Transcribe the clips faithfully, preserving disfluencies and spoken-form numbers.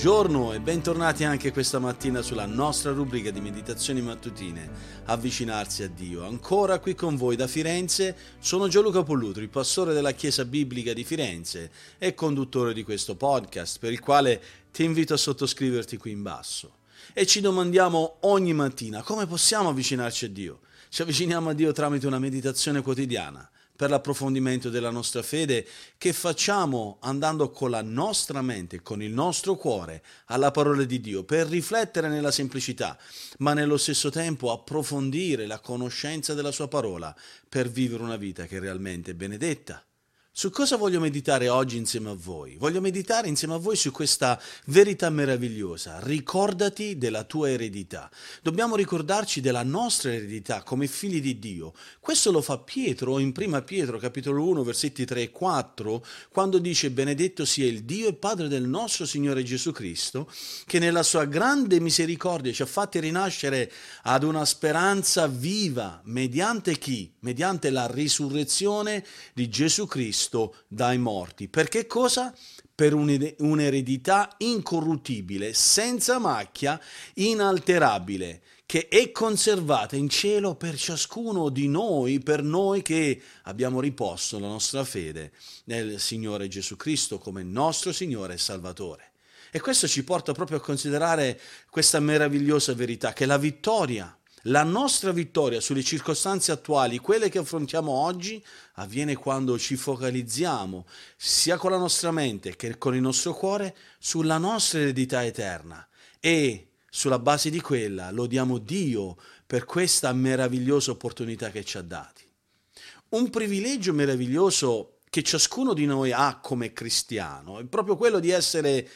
Buongiorno e bentornati anche questa mattina sulla nostra rubrica di meditazioni mattutine, avvicinarsi a Dio. Ancora qui con voi da Firenze sono Gianluca Pollutri, pastore della Chiesa Biblica di Firenze e conduttore di questo podcast, per il quale ti invito a sottoscriverti qui in basso. E ci domandiamo ogni mattina come possiamo avvicinarci a Dio. Ci avviciniamo a Dio tramite una meditazione quotidiana per l'approfondimento della nostra fede, che facciamo andando con la nostra mente, con il nostro cuore, alla parola di Dio, per riflettere nella semplicità, ma nello stesso tempo approfondire la conoscenza della sua parola, per vivere una vita che è realmente benedetta. Su cosa voglio meditare oggi insieme a voi? Voglio meditare insieme a voi su questa verità meravigliosa. Ricordati della tua eredità. Dobbiamo ricordarci della nostra eredità come figli di Dio. Questo lo fa Pietro in Prima Pietro, capitolo uno, versetti tre e quattro, quando dice: benedetto sia il Dio e Padre del nostro Signore Gesù Cristo, che nella sua grande misericordia ci ha fatti rinascere ad una speranza viva, mediante chi? Mediante la risurrezione di Gesù Cristo dai morti. Perché cosa? Per un'eredità incorruttibile, senza macchia, inalterabile, che è conservata in cielo per ciascuno di noi, per noi che abbiamo riposto la nostra fede nel Signore Gesù Cristo come nostro Signore e Salvatore. E questo ci porta proprio a considerare questa meravigliosa verità, che la vittoria La nostra vittoria sulle circostanze attuali, quelle che affrontiamo oggi, avviene quando ci focalizziamo, sia con la nostra mente che con il nostro cuore, sulla nostra eredità eterna. E sulla base di quella lodiamo Dio per questa meravigliosa opportunità che ci ha dati. Un privilegio meraviglioso che ciascuno di noi ha come cristiano è proprio quello di essere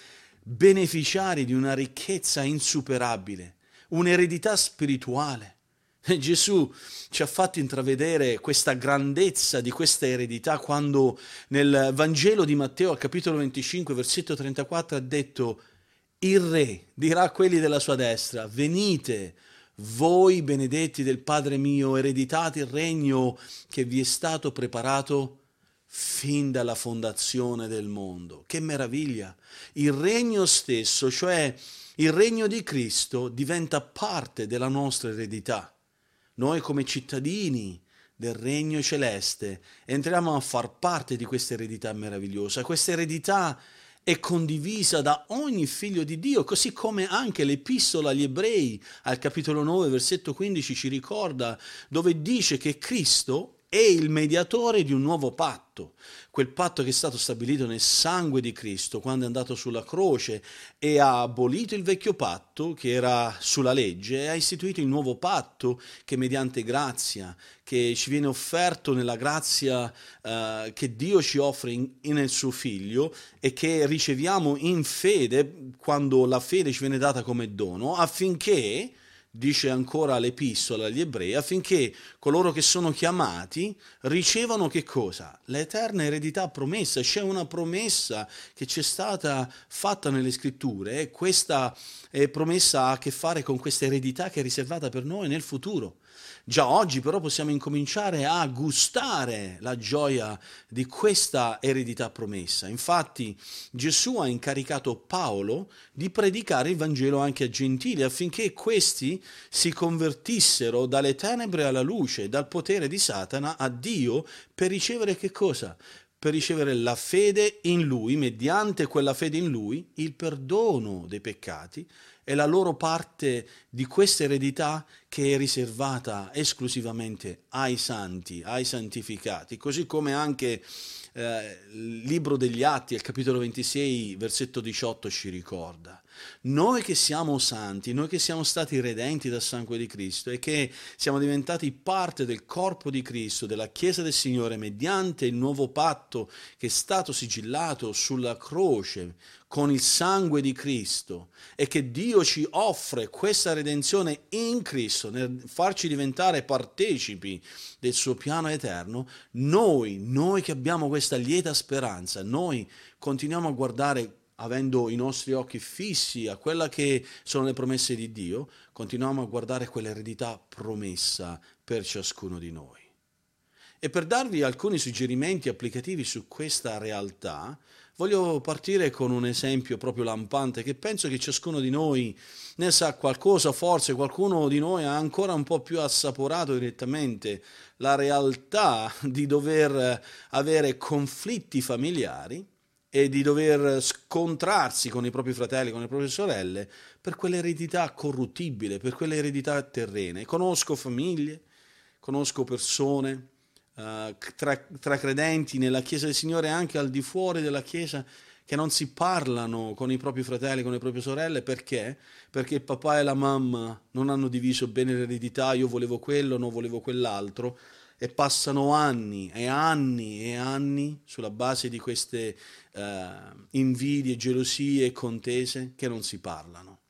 beneficiari di una ricchezza insuperabile, un'eredità spirituale. Gesù ci ha fatto intravedere questa grandezza di questa eredità quando nel Vangelo di Matteo, al capitolo venticinque, versetto trentaquattro, ha detto: il Re dirà a quelli della sua destra: venite, voi benedetti del Padre mio, ereditate il regno che vi è stato preparato fin dalla fondazione del mondo. Che meraviglia! Il regno stesso, cioè il regno di Cristo, diventa parte della nostra eredità. Noi come cittadini del regno celeste entriamo a far parte di questa eredità meravigliosa. Questa eredità è condivisa da ogni figlio di Dio, così come anche l'Epistola agli Ebrei, al capitolo nove, versetto quindici, ci ricorda, dove dice che Cristo è il mediatore di un nuovo patto, quel patto che è stato stabilito nel sangue di Cristo quando è andato sulla croce e ha abolito il vecchio patto che era sulla legge e ha istituito il nuovo patto che mediante grazia, che ci viene offerto nella grazia eh, che Dio ci offre in, nel suo Figlio e che riceviamo in fede quando la fede ci viene data come dono, affinché, dice ancora l'Epistola agli Ebrei, affinché coloro che sono chiamati ricevano che cosa? L'eterna eredità promessa. C'è una promessa che ci è stata fatta nelle Scritture e questa promessa ha a che fare con questa eredità che è riservata per noi nel futuro. Già oggi però possiamo incominciare a gustare la gioia di questa eredità promessa. Infatti Gesù ha incaricato Paolo di predicare il Vangelo anche a gentili, affinché questi si convertissero dalle tenebre alla luce, dal potere di Satana a Dio, per ricevere che cosa? Per ricevere la fede in Lui, mediante quella fede in Lui, il perdono dei peccati e la loro parte di questa eredità che è riservata esclusivamente ai santi, ai santificati, così come anche eh, il Libro degli Atti, al capitolo ventisei, versetto diciotto, ci ricorda. Noi che siamo santi, noi che siamo stati redenti dal sangue di Cristo e che siamo diventati parte del corpo di Cristo, della Chiesa del Signore, mediante il nuovo patto che è stato sigillato sulla croce con il sangue di Cristo, e che Dio ci offre questa redenzione in Cristo nel farci diventare partecipi del suo piano eterno, noi, noi che abbiamo questa lieta speranza, noi continuiamo a guardare avendo i nostri occhi fissi a quella che sono le promesse di Dio, continuiamo a guardare quell'eredità promessa per ciascuno di noi. E per darvi alcuni suggerimenti applicativi su questa realtà, voglio partire con un esempio proprio lampante, che penso che ciascuno di noi ne sa qualcosa, forse qualcuno di noi ha ancora un po' più assaporato direttamente la realtà di dover avere conflitti familiari e di dover scontrarsi con i propri fratelli, con le proprie sorelle, per quell'eredità corruttibile, per quell'eredità terrena. E conosco famiglie, conosco persone, Uh, tra, tra credenti nella Chiesa del Signore e anche al di fuori della Chiesa, che non si parlano con i propri fratelli, con le proprie sorelle. Perché? Perché il papà e la mamma non hanno diviso bene l'eredità, io volevo quello, non volevo quell'altro, e passano anni e anni e anni sulla base di queste uh, invidie, gelosie, contese, che non si parlano.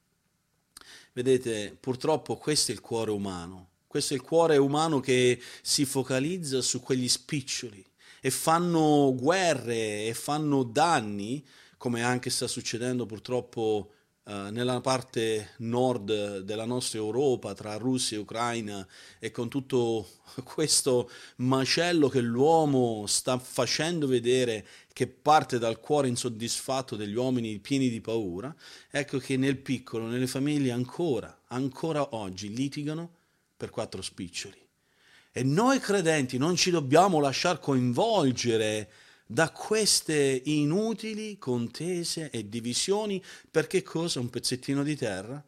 Vedete, purtroppo questo è il cuore umano. Questo è il cuore umano che si focalizza su quegli spiccioli e fanno guerre e fanno danni, come anche sta succedendo purtroppo eh, nella parte nord della nostra Europa, tra Russia e Ucraina, e con tutto questo macello che l'uomo sta facendo vedere, che parte dal cuore insoddisfatto degli uomini pieni di paura. Ecco che nel piccolo, nelle famiglie ancora, ancora oggi litigano per quattro spiccioli. E noi credenti non ci dobbiamo lasciar coinvolgere da queste inutili contese e divisioni. Perché cosa? Un pezzettino di terra,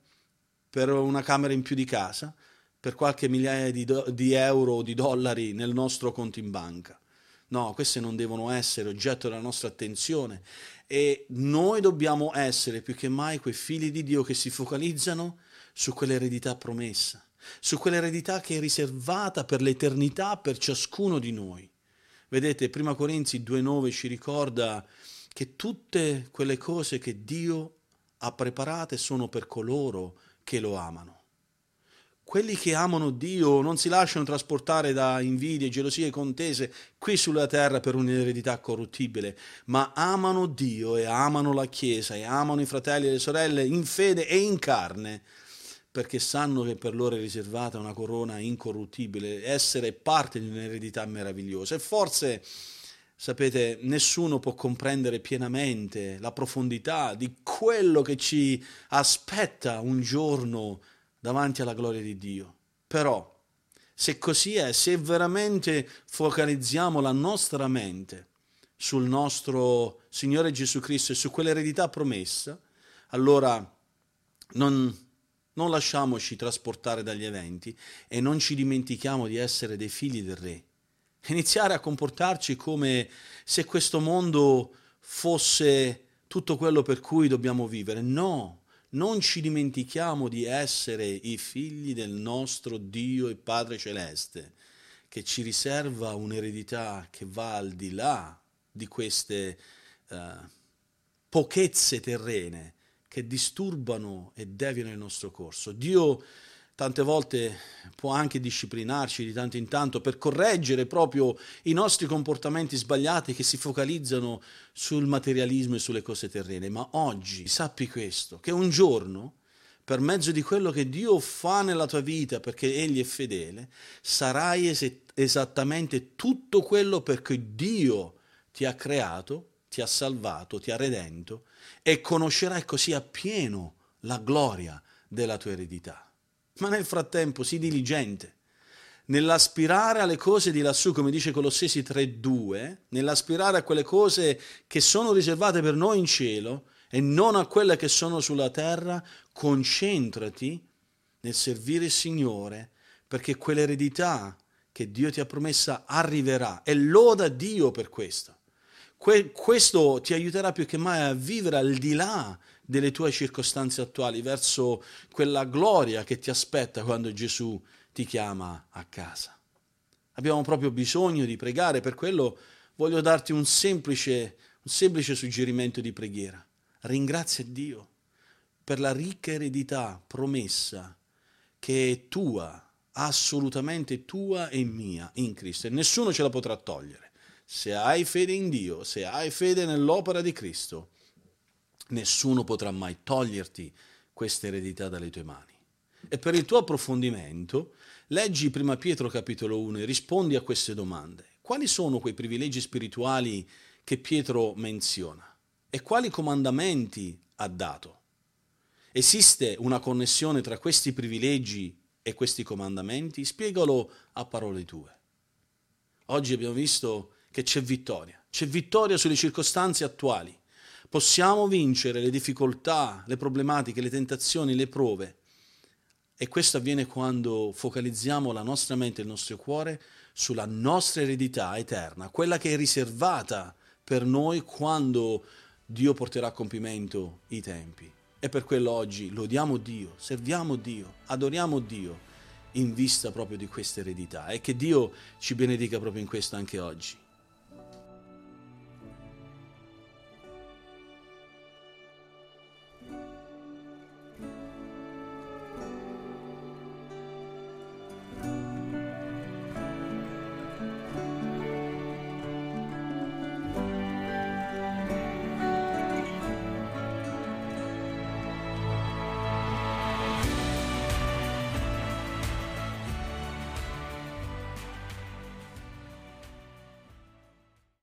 per una camera in più di casa, per qualche migliaia di, di euro o di dollari nel nostro conto in banca. No, queste non devono essere oggetto della nostra attenzione, e noi dobbiamo essere più che mai quei figli di Dio che si focalizzano su quell'eredità promessa, su quell'eredità che è riservata per l'eternità per ciascuno di noi. Vedete, Prima Corinzi due nove ci ricorda che tutte quelle cose che Dio ha preparate sono per coloro che lo amano. Quelli che amano Dio non si lasciano trasportare da invidie, gelosie e contese qui sulla terra per un'eredità corruttibile, ma amano Dio e amano la Chiesa e amano i fratelli e le sorelle in fede e in carne, perché sanno che per loro è riservata una corona incorruttibile, essere parte di un'eredità meravigliosa. E forse, sapete, nessuno può comprendere pienamente la profondità di quello che ci aspetta un giorno davanti alla gloria di Dio. Però, se così è, se veramente focalizziamo la nostra mente sul nostro Signore Gesù Cristo e su quell'eredità promessa, allora non... Non lasciamoci trasportare dagli eventi e non ci dimentichiamo di essere dei figli del Re. Iniziare a comportarci come se questo mondo fosse tutto quello per cui dobbiamo vivere. No, non ci dimentichiamo di essere i figli del nostro Dio e Padre Celeste, che ci riserva un'eredità che va al di là di queste uh, pochezze terrene che disturbano e deviano il nostro corso. Dio tante volte può anche disciplinarci di tanto in tanto per correggere proprio i nostri comportamenti sbagliati che si focalizzano sul materialismo e sulle cose terrene. Ma oggi sappi questo, che un giorno, per mezzo di quello che Dio fa nella tua vita, perché Egli è fedele, sarai es- esattamente tutto quello per cui Dio ti ha creato, ti ha salvato, ti ha redento, e conoscerai così appieno la gloria della tua eredità. Ma nel frattempo sii diligente nell'aspirare alle cose di lassù, come dice Colossesi tre due, nell'aspirare a quelle cose che sono riservate per noi in cielo e non a quelle che sono sulla terra. Concentrati nel servire il Signore, perché quell'eredità che Dio ti ha promessa arriverà, e loda Dio per questo. Questo ti aiuterà più che mai a vivere al di là delle tue circostanze attuali, verso quella gloria che ti aspetta quando Gesù ti chiama a casa. Abbiamo proprio bisogno di pregare, per quello voglio darti un semplice, un semplice suggerimento di preghiera. Ringrazia Dio per la ricca eredità promessa che è tua, assolutamente tua e mia in Cristo, e nessuno ce la potrà togliere. Se hai fede in Dio, se hai fede nell'opera di Cristo, nessuno potrà mai toglierti questa eredità dalle tue mani. E per il tuo approfondimento, leggi Prima Pietro capitolo uno e rispondi a queste domande. Quali sono quei privilegi spirituali che Pietro menziona? E quali comandamenti ha dato? Esiste una connessione tra questi privilegi e questi comandamenti? Spiegalo a parole tue. Oggi abbiamo visto che c'è vittoria. C'è vittoria sulle circostanze attuali. Possiamo vincere le difficoltà, le problematiche, le tentazioni, le prove. E questo avviene quando focalizziamo la nostra mente e il nostro cuore sulla nostra eredità eterna, quella che è riservata per noi quando Dio porterà a compimento i tempi. E per quello oggi lodiamo Dio, serviamo Dio, adoriamo Dio in vista proprio di questa eredità. E che Dio ci benedica proprio in questo anche oggi.